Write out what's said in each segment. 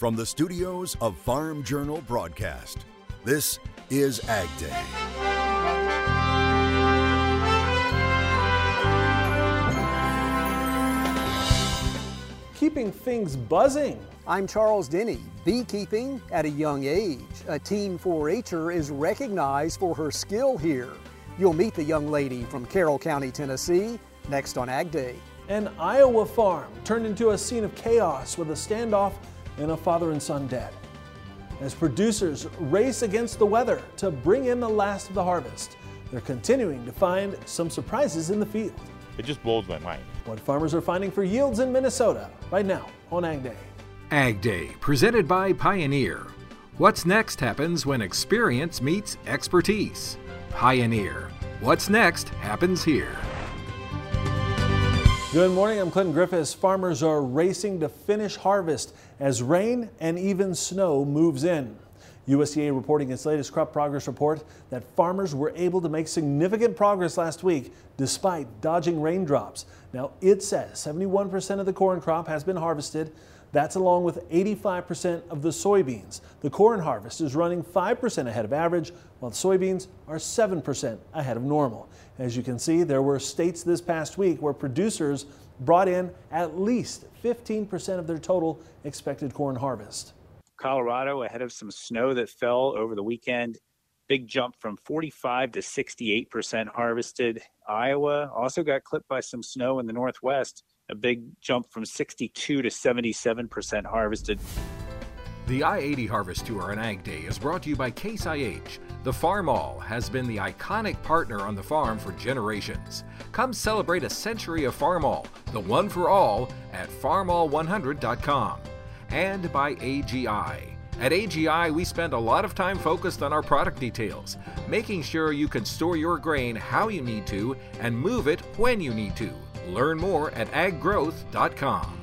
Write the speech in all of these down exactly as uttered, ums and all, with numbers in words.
From the studios of Farm Journal Broadcast, this is Ag Day. Keeping things buzzing. I'm Charles Denny. Beekeeping at a young age. A teen four-H'er is recognized for her skill here. You'll meet the young lady from Carroll County, Tennessee, next on Ag Day. An Iowa farm turned into a scene of chaos with a standoff and a father and son dead. As producers race against the weather to bring in the last of the harvest, they're continuing to find some surprises in the field. It just blows my mind. What farmers are finding for yields in Minnesota right now on Ag Day. Ag Day, presented by Pioneer. What's next happens when experience meets expertise. Pioneer. What's next happens here. Good morning, I'm Clinton Griffiths. Farmers are racing to finish harvest as rain and even snow moves in. U S D A reporting its latest crop progress report that farmers were able to make significant progress last week despite dodging raindrops. Now it says seventy-one percent of the corn crop has been harvested. That's along with eighty-five percent of the soybeans. The corn harvest is running five percent ahead of average, while the soybeans are seven percent ahead of normal. As you can see, there were states this past week where producers brought in at least fifteen percent of their total expected corn harvest. Colorado, ahead of some snow that fell over the weekend, big jump from forty-five to sixty-eight percent harvested. Iowa also got clipped by some snow in the Northwest. A big jump from sixty-two to seventy-seven percent harvested. The I eighty Harvest Tour on Ag Day is brought to you by Case I H. The Farmall has been the iconic partner on the farm for generations. Come celebrate a century of Farmall, the one for all, at farmall one hundred dot com. And by A G I. At A G I, we spend a lot of time focused on our product details, making sure you can store your grain how you need to and move it when you need to. Learn more at ag growth dot com.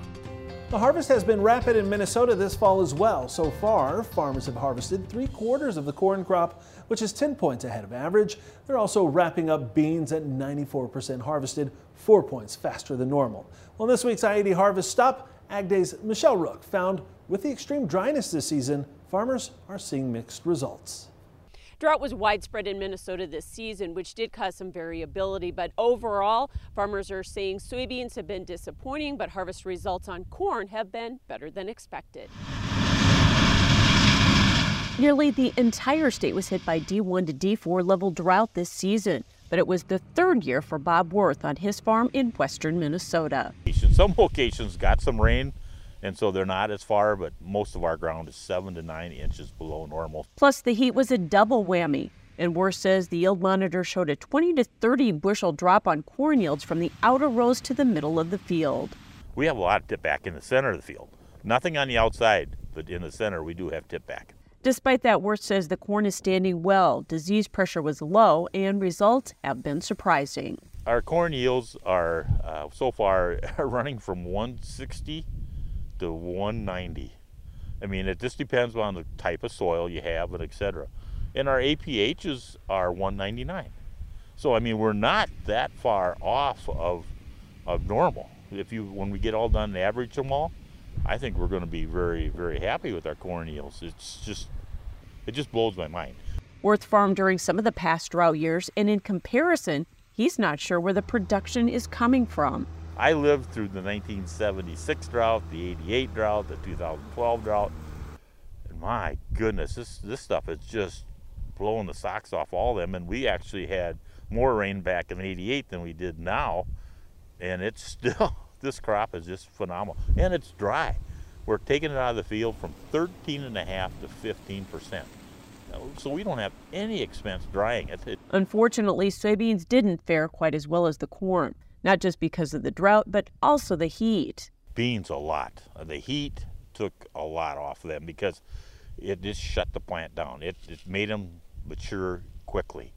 The harvest has been rapid in Minnesota this fall as well. So far, farmers have harvested three quarters of the corn crop, which is ten points ahead of average. They're also wrapping up beans at ninety-four percent harvested, four points faster than normal. Well, this week's I eighty Harvest Stop, Ag Day's Michelle Rook found with the extreme dryness this season, farmers are seeing mixed results. Drought was widespread in Minnesota this season, which did cause some variability, but overall farmers are saying soybeans have been disappointing, but harvest results on corn have been better than expected. Nearly the entire state was hit by D one to D four level drought this season, but it was the third year for Bob Worth on his farm in western Minnesota. Some locations got some rain, and so they're not as far, but most of our ground is seven to nine inches below normal. Plus the heat was a double whammy, and Worth says the yield monitor showed a twenty to thirty bushel drop on corn yields from the outer rows to the middle of the field. We have a lot of tip back in the center of the field. Nothing on the outside, but in the center we do have tip back. Despite that, Worth says the corn is standing well, disease pressure was low, and results have been surprising. Our corn yields are uh, so far are running from one sixty to one ninety. I mean, it just depends on the type of soil you have and et cetera. And our A P H's are one ninety-nine. So I mean, we're not that far off of of normal. If you when we get all done and average them all, I think we're going to be very, very happy with our corn yields. It's just it just blows my mind. Worth farmed during some of the past drought years, and in comparison, he's not sure where the production is coming from. I lived through the nineteen seventy-six drought, the eighty-eight drought, the two thousand twelve drought, and my goodness, this, this stuff is just blowing the socks off all of them, and we actually had more rain back in eighty-eight than we did now, and it's still, this crop is just phenomenal, and it's dry. We're taking it out of the field from thirteen and a half to fifteen percent. So we don't have any expense drying it. Unfortunately, soybeans didn't fare quite as well as the corn. Not just because of the drought, but also the heat. Beans a lot. The heat took a lot off them because it just shut the plant down. It, it made them mature quickly,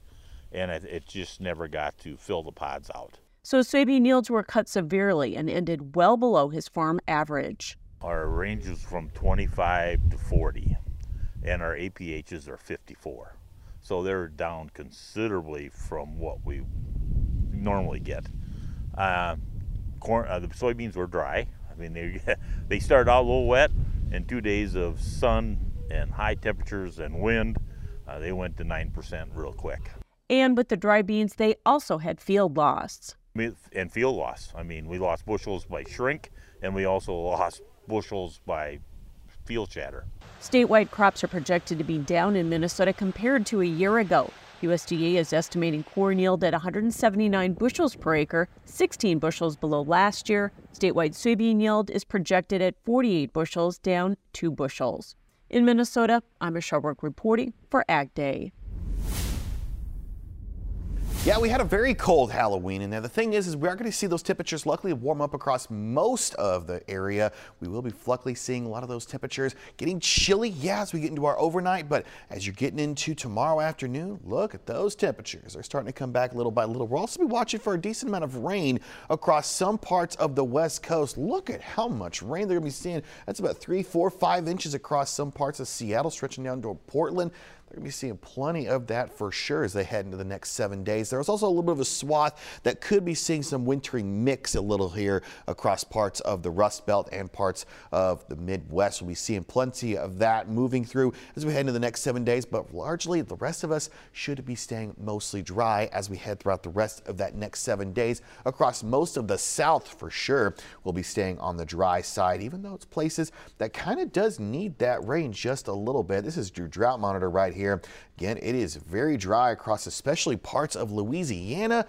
and it, it just never got to fill the pods out. So soybean yields were cut severely and ended well below his farm average. Our range is from twenty-five to forty, and our A P H's are fifty-four. So they're down considerably from what we normally get. Uh, corn, uh, the soybeans were dry. I mean, they they started out a little wet, and two days of sun and high temperatures and wind, uh, they went to nine percent real quick. And with the dry beans, they also had field loss. And field loss. I mean, we lost bushels by shrink, and we also lost bushels by field shatter. Statewide crops are projected to be down in Minnesota compared to a year ago. U S D A is estimating corn yield at one hundred seventy-nine bushels per acre, sixteen bushels below last year. Statewide soybean yield is projected at forty-eight bushels, down two bushels. In Minnesota, I'm Michelle Rook reporting for Ag Day. Yeah, we had a very cold Halloween in there. The thing is, is we are going to see those temperatures luckily warm up across most of the area. We will be luckily seeing a lot of those temperatures getting chilly, yeah, as we get into our overnight. But as you're getting into tomorrow afternoon, look at those temperatures. They're starting to come back little by little. We'll also be watching for a decent amount of rain across some parts of the West Coast. Look at how much rain they're going to be seeing. That's about three, four, five inches across some parts of Seattle, stretching down to Portland. We're going to be seeing plenty of that for sure as they head into the next seven days. There's also a little bit of a swath that could be seeing some wintry mix a little here across parts of the Rust Belt and parts of the Midwest. We'll be seeing plenty of that moving through as we head into the next seven days, but largely the rest of us should be staying mostly dry as we head throughout the rest of that next seven days. Across most of the South for sure, we'll be staying on the dry side, even though it's places that kind of does need that rain just a little bit. This is your drought monitor right here. Here. Again, it is very dry across especially parts of Louisiana.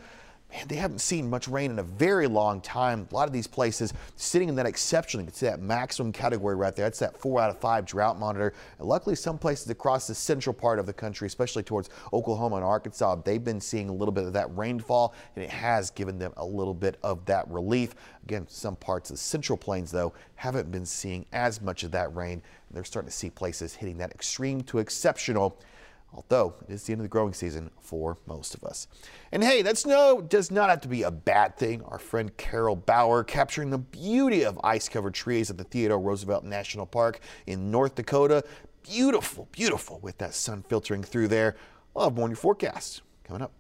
Man, they haven't seen much rain in a very long time. A lot of these places sitting in that exception. You can see that maximum category right there. That's that four out of five drought monitor. And luckily, some places across the central part of the country, especially towards Oklahoma and Arkansas, they've been seeing a little bit of that rainfall, and it has given them a little bit of that relief. Again, some parts of the central plains, though, haven't been seeing as much of that rain. And they're starting to see places hitting that extreme to exceptional. Although it is the end of the growing season for most of us. And hey, that snow does not have to be a bad thing. Our friend Carol Bauer capturing the beauty of ice-covered trees at the Theodore Roosevelt National Park in North Dakota. Beautiful, beautiful with that sun filtering through there. We'll have more on your forecast coming up.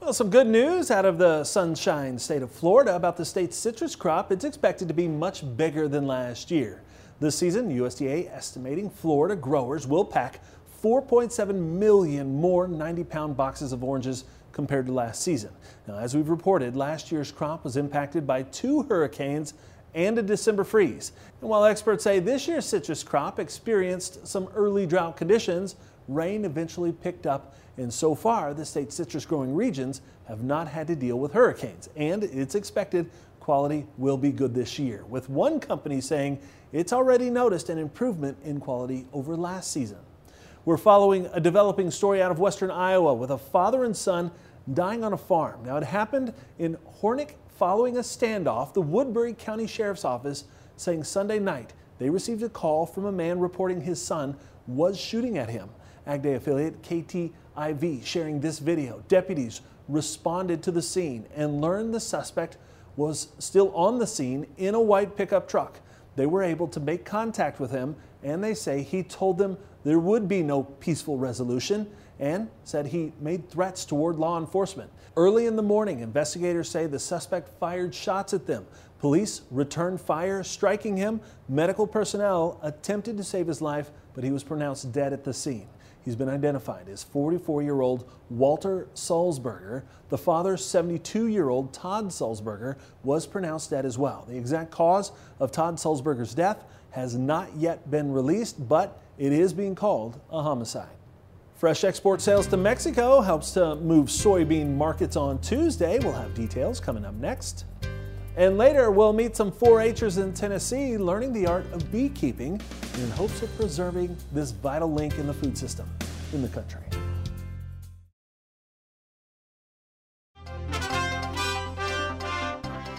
Well, some good news out of the sunshine state of Florida about the state's citrus crop. It's expected to be much bigger than last year. This season, U S D A estimating Florida growers will pack four point seven million more ninety pound boxes of oranges compared to last season. Now, as we've reported, last year's crop was impacted by two hurricanes and a December freeze. And while experts say this year's citrus crop experienced some early drought conditions, rain eventually picked up, and so far the state's citrus growing regions have not had to deal with hurricanes, and it's expected quality will be good this year, with one company saying it's already noticed an improvement in quality over last season. We're following a developing story out of western Iowa with a father and son dying on a farm. Now, it happened in Hornick following a standoff. The Woodbury County Sheriff's Office saying Sunday night they received a call from a man reporting his son was shooting at him. Ag Day affiliate K T I V sharing this video. Deputies responded to the scene and learned the suspect was still on the scene in a white pickup truck. They were able to make contact with him, and they say he told them there would be no peaceful resolution and said he made threats toward law enforcement. Early in the morning, investigators say the suspect fired shots at them. Police returned fire, striking him. Medical personnel attempted to save his life, but he was pronounced dead at the scene. He's been identified as forty-four-year-old Walter Sulzberger. The father, seventy-two-year-old Todd Sulzberger, was pronounced dead as well. The exact cause of Todd Sulzberger's death has not yet been released, but it is being called a homicide. Fresh export sales to Mexico helps to move soybean markets on Tuesday. We'll have details coming up next. And later, we'll meet some four H'ers in Tennessee learning the art of beekeeping in hopes of preserving this vital link in the food system in the country.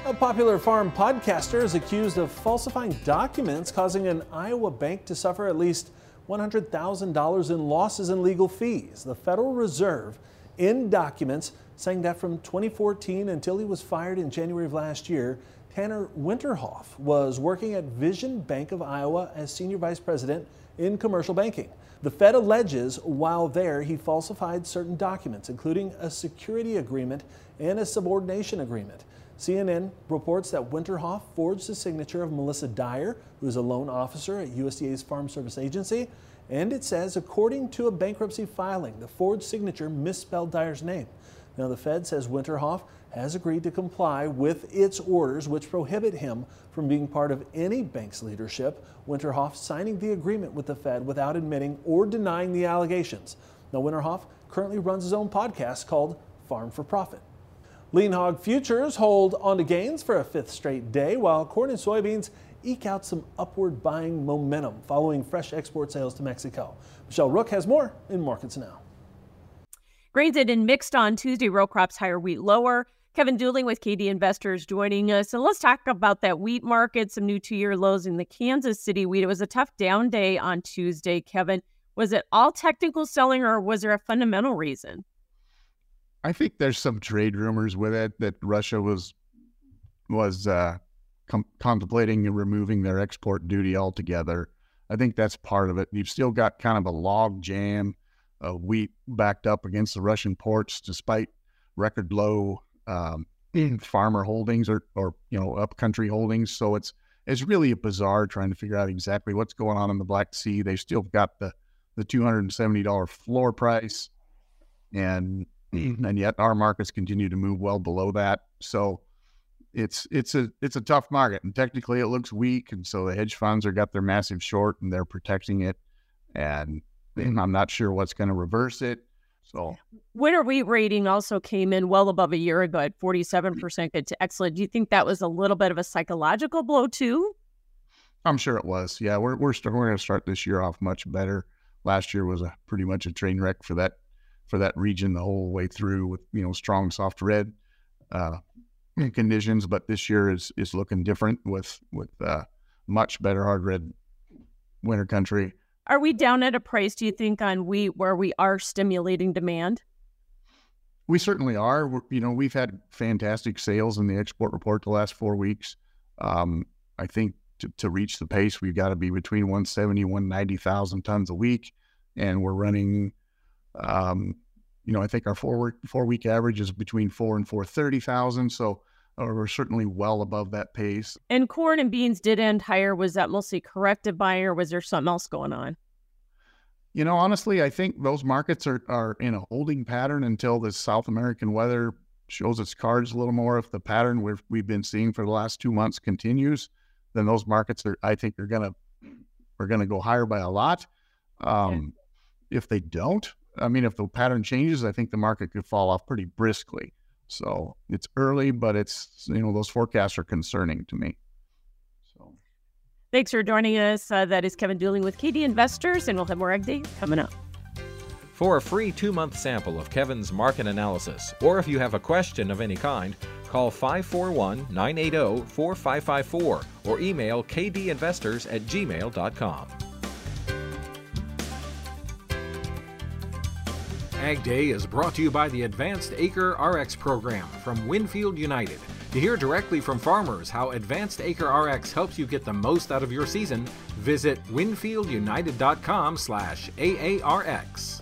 A popular farm podcaster is accused of falsifying documents, causing an Iowa bank to suffer at least one hundred thousand dollars in losses and legal fees. The Federal Reserve in documents saying that from twenty fourteen until he was fired in January of last year, Tanner Winterhoff was working at Vision Bank of Iowa as Senior Vice President in Commercial Banking. The Fed alleges while there he falsified certain documents, including a security agreement and a subordination agreement. C N N reports that Winterhoff forged the signature of Melissa Dyer, who is a loan officer at U S D A's Farm Service Agency, and it says, according to a bankruptcy filing, the forged signature misspelled Dyer's name. Now, the Fed says Winterhoff has agreed to comply with its orders, which prohibit him from being part of any bank's leadership. Winterhoff signing the agreement with the Fed without admitting or denying the allegations. Now, Winterhoff currently runs his own podcast called Farm for Profit. Lean hog futures hold onto gains for a fifth straight day, while corn and soybeans eke out some upward buying momentum following fresh export sales to Mexico. Michelle Rook has more in Markets Now. Graded and mixed on Tuesday, row crops higher, wheat lower. Kevin Dooling with K D Investors joining us. And let's talk about that wheat market, some new two-year lows in the Kansas City wheat. It was a tough down day on Tuesday, Kevin. Was it all technical selling, or was there a fundamental reason? I think there's some trade rumors with it that Russia was was uh, com contemplating removing their export duty altogether. I think that's part of it. You've still got kind of a log jam. Uh, wheat backed up against the Russian ports, despite record low um, farmer holdings or, or you know upcountry holdings. So it's it's really a bizarre trying to figure out exactly what's going on in the Black Sea. They've still got the the two hundred seventy dollar floor price, and and yet our markets continue to move well below that. So it's it's a it's a tough market, and technically it looks weak. And so the hedge funds are got their massive short, and they're protecting it. And I'm not sure what's going to reverse it. So, winter wheat rating also came in well above a year ago at forty-seven percent good to excellent. Do you think that was a little bit of a psychological blow too? I'm sure it was. Yeah, we're we're, we're going to start this year off much better. Last year was a pretty much a train wreck for that for that region the whole way through, with you know strong soft red uh, conditions. But this year is is looking different with with uh, much better hard red winter country. Are we down at a price, do you think, on wheat where we are stimulating demand? We certainly are. We're, you know, we've had fantastic sales in the export report the last four weeks. Um, I think to, to reach the pace, we've got to be between one seventy, one ninety thousand tons a week. And we're running, um, you know, I think our four, four week average is between four and four thirty thousand. So uh, we're certainly well above that pace. And corn and beans did end higher. Was that mostly corrective buying, or was there something else going on? You know, honestly, I think those markets are, are in a holding pattern until the South American weather shows its cards a little more. If the pattern we've, we've been seeing for the last two months continues, then those markets are, I think, are going to, are going to go higher by a lot. Um, yeah. If they don't, I mean, if the pattern changes, I think the market could fall off pretty briskly. So it's early, but it's, you know, those forecasts are concerning to me. So, thanks for joining us. Uh, that is Kevin Dooling with K D Investors, and we'll have more Ag Day coming up. For a free two-month sample of Kevin's market analysis, or if you have a question of any kind, call five four one, nine eight zero, four five five four or email k d investors at gmail dot com. Ag Day is brought to you by the Advanced Acre R X program from Winfield United. To hear directly from farmers how Advanced Acre R X helps you get the most out of your season, visit winfield united dot com slash A A R X.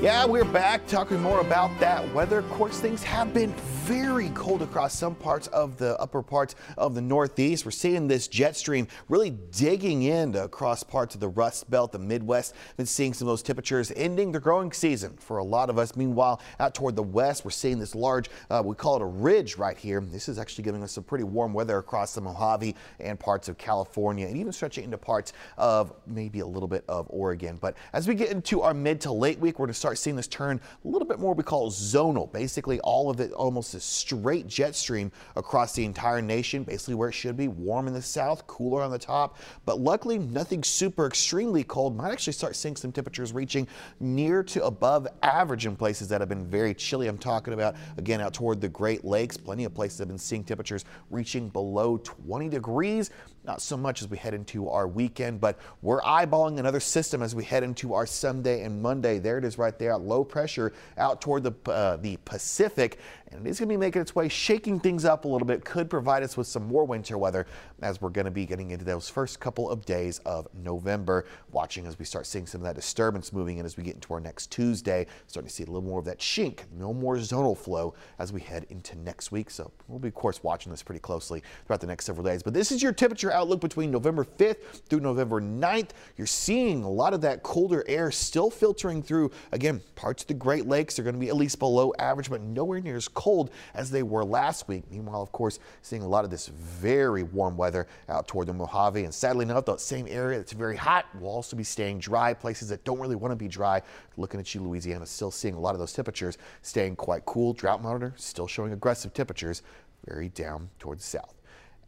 Yeah, we're back talking more about that weather. Of course, things have been very cold across some parts of the upper parts of the Northeast. We're seeing this jet stream really digging in across parts of the Rust Belt, the Midwest. Been seeing some of those temperatures ending the growing season for a lot of us. Meanwhile, out toward the west, we're seeing this large, uh, we call it a ridge right here. This is actually giving us some pretty warm weather across the Mojave and parts of California, and even stretching into parts of maybe a little bit of Oregon. But as we get into our mid to late week, we're going to start seeing this turn a little bit more, we call zonal. Basically, all of it almost a straight jet stream across the entire nation, basically where it should be warm in the south, cooler on the top. But luckily, nothing super extremely cold. Might actually start seeing some temperatures reaching near to above average in places that have been very chilly. I'm talking about, again, out toward the Great Lakes. Plenty of places have been seeing temperatures reaching below twenty degrees. Not so much as we head into our weekend, but we're eyeballing another system as we head into our Sunday and Monday. There it is right there, low pressure out toward the, uh, the Pacific, and it is going to to be making its way, shaking things up a little bit, could provide us with some more winter weather as we're going to be getting into those first couple of days of November. Watching as we start seeing some of that disturbance moving in as we get into our next Tuesday, starting to see a little more of that chink, no more zonal flow as we head into next week. So we'll be, of course, watching this pretty closely throughout the next several days. But this is your temperature outlook between November fifth through November ninth. You're seeing a lot of that colder air still filtering through. Again, parts of the Great Lakes are going to be at least below average, but nowhere near as cold as they were last week. Meanwhile, of course, seeing a lot of this very warm weather out toward the Mojave. And sadly enough, that same area that's very hot will also be staying dry. Places that don't really want to be dry. Looking at you, Louisiana, still seeing a lot of those temperatures staying quite cool. Drought monitor still showing aggressive temperatures, very down toward the south.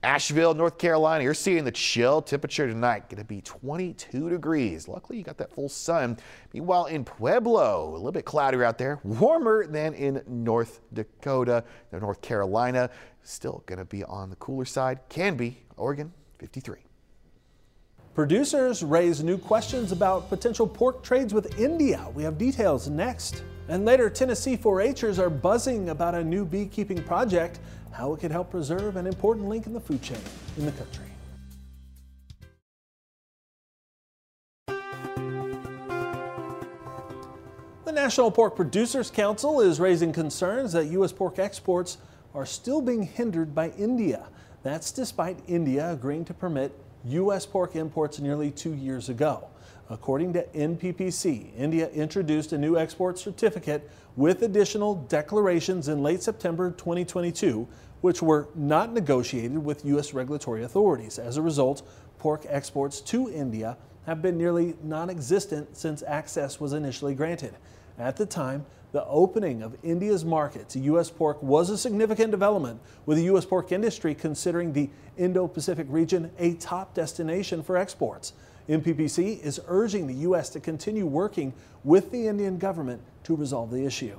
Asheville, North Carolina, you're seeing the chill temperature tonight, going to be twenty-two degrees. Luckily, you got that full sun. Meanwhile, in Pueblo, a little bit cloudier out there, warmer than in North Dakota. Now, North Carolina, still going to be on the cooler side. Can be. Oregon, fifty-three. Producers raise new questions about potential pork trades with India. We have details next. And later, Tennessee four-H'ers are buzzing about a new beekeeping project, how it could help preserve an important link in the food chain in the country. The National Pork Producers Council is raising concerns that U S pork exports are still being hindered by India. That's despite India agreeing to permit U S pork imports nearly two years ago. According to N P P C, India introduced a new export certificate with additional declarations in late September twenty twenty-two, which were not negotiated with U S regulatory authorities. As a result, pork exports to India have been nearly non-existent since access was initially granted. At the time, the opening of India's market to U S pork was a significant development, with the U S pork industry considering the Indo-Pacific region a top destination for exports. N P P C is urging the U S to continue working with the Indian government to resolve the issue.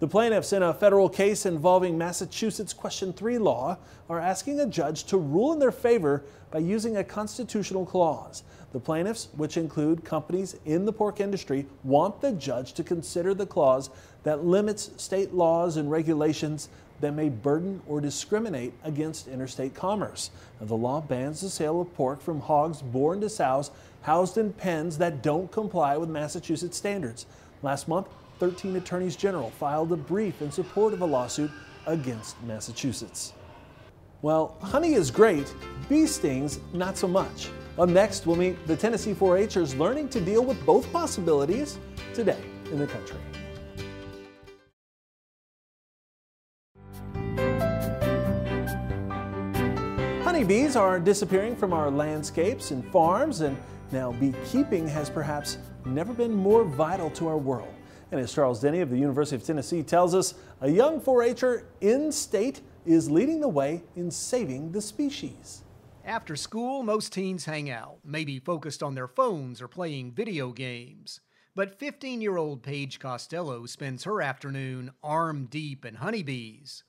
The plaintiffs in a federal case involving Massachusetts Question three law are asking a judge to rule in their favor by using a constitutional clause. The plaintiffs, which include companies in the pork industry, want the judge to consider the clause that limits state laws and regulations that may burden or discriminate against interstate commerce. Now, the law bans the sale of pork from hogs born to sows housed in pens that don't comply with Massachusetts standards. Last month, thirteen attorneys general filed a brief in support of a lawsuit against Massachusetts. Well, honey is great, bee stings not so much. Up next, we'll meet the Tennessee four-H'ers learning to deal with both possibilities today in the country. Honeybees are disappearing from our landscapes and farms, and now beekeeping has perhaps never been more vital to our world. And as Charles Denny of the University of Tennessee tells us, a young four-H'er in state is leading the way in saving the species. After school, most teens hang out, maybe focused on their phones or playing video games. But fifteen-year-old Paige Costello spends her afternoon arm deep in honeybees.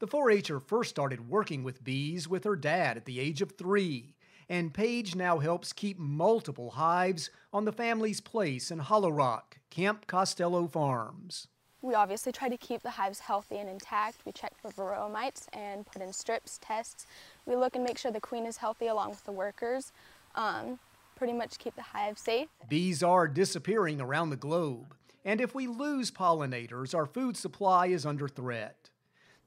The four-H'er first started working with bees with her dad at the age of three, and Paige now helps keep multiple hives on the family's place in Hollow Rock, Camp Costello Farms. We obviously try to keep the hives healthy and intact. We check for varroa mites and put in strips, tests. We look and make sure the queen is healthy along with the workers. Um, pretty much keep the hive safe. Bees are disappearing around the globe, and if we lose pollinators, our food supply is under threat.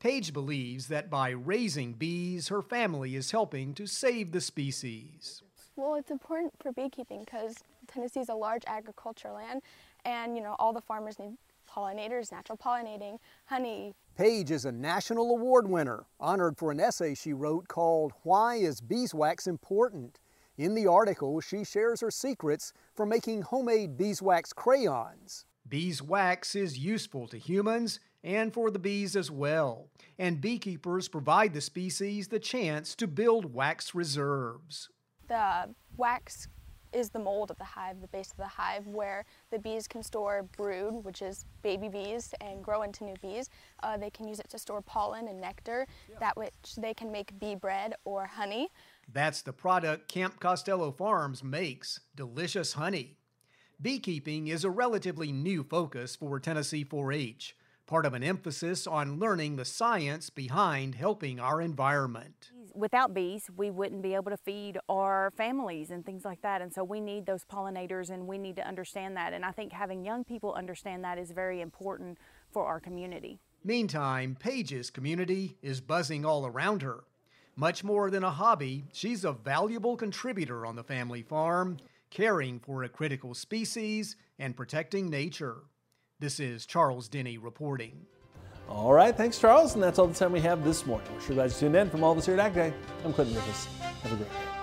Paige believes that by raising bees, her family is helping to save the species. Well, it's important for beekeeping because Tennessee is a large agricultural land, and you know all the farmers need pollinators, natural pollinating, honey. Paige is a national award winner, honored for an essay she wrote called "Why is Beeswax Important?" In the article, she shares her secrets for making homemade beeswax crayons. Beeswax is useful to humans and for the bees as well, and beekeepers provide the species the chance to build wax reserves. The wax is the mold of the hive, the base of the hive, where the bees can store brood, which is baby bees, and grow into new bees. Uh, they can use it to store pollen and nectar, that which they can make bee bread or honey. That's the product Camp Costello Farms makes, delicious honey. Beekeeping is a relatively new focus for Tennessee four-H, part of an emphasis on learning the science behind helping our environment. Without bees, we wouldn't be able to feed our families and things like that, and so we need those pollinators and we need to understand that, and I think having young people understand that is very important for our community. Meantime, Paige's community is buzzing all around her. Much more than a hobby, she's a valuable contributor on the family farm, caring for a critical species and protecting nature. This is Charles Denny reporting. All right, thanks, Charles, and that's all the time we have this morning. We're sure glad you tuned in. From all of us here at Ag Day, I'm Clinton Griffiths. Have a great day.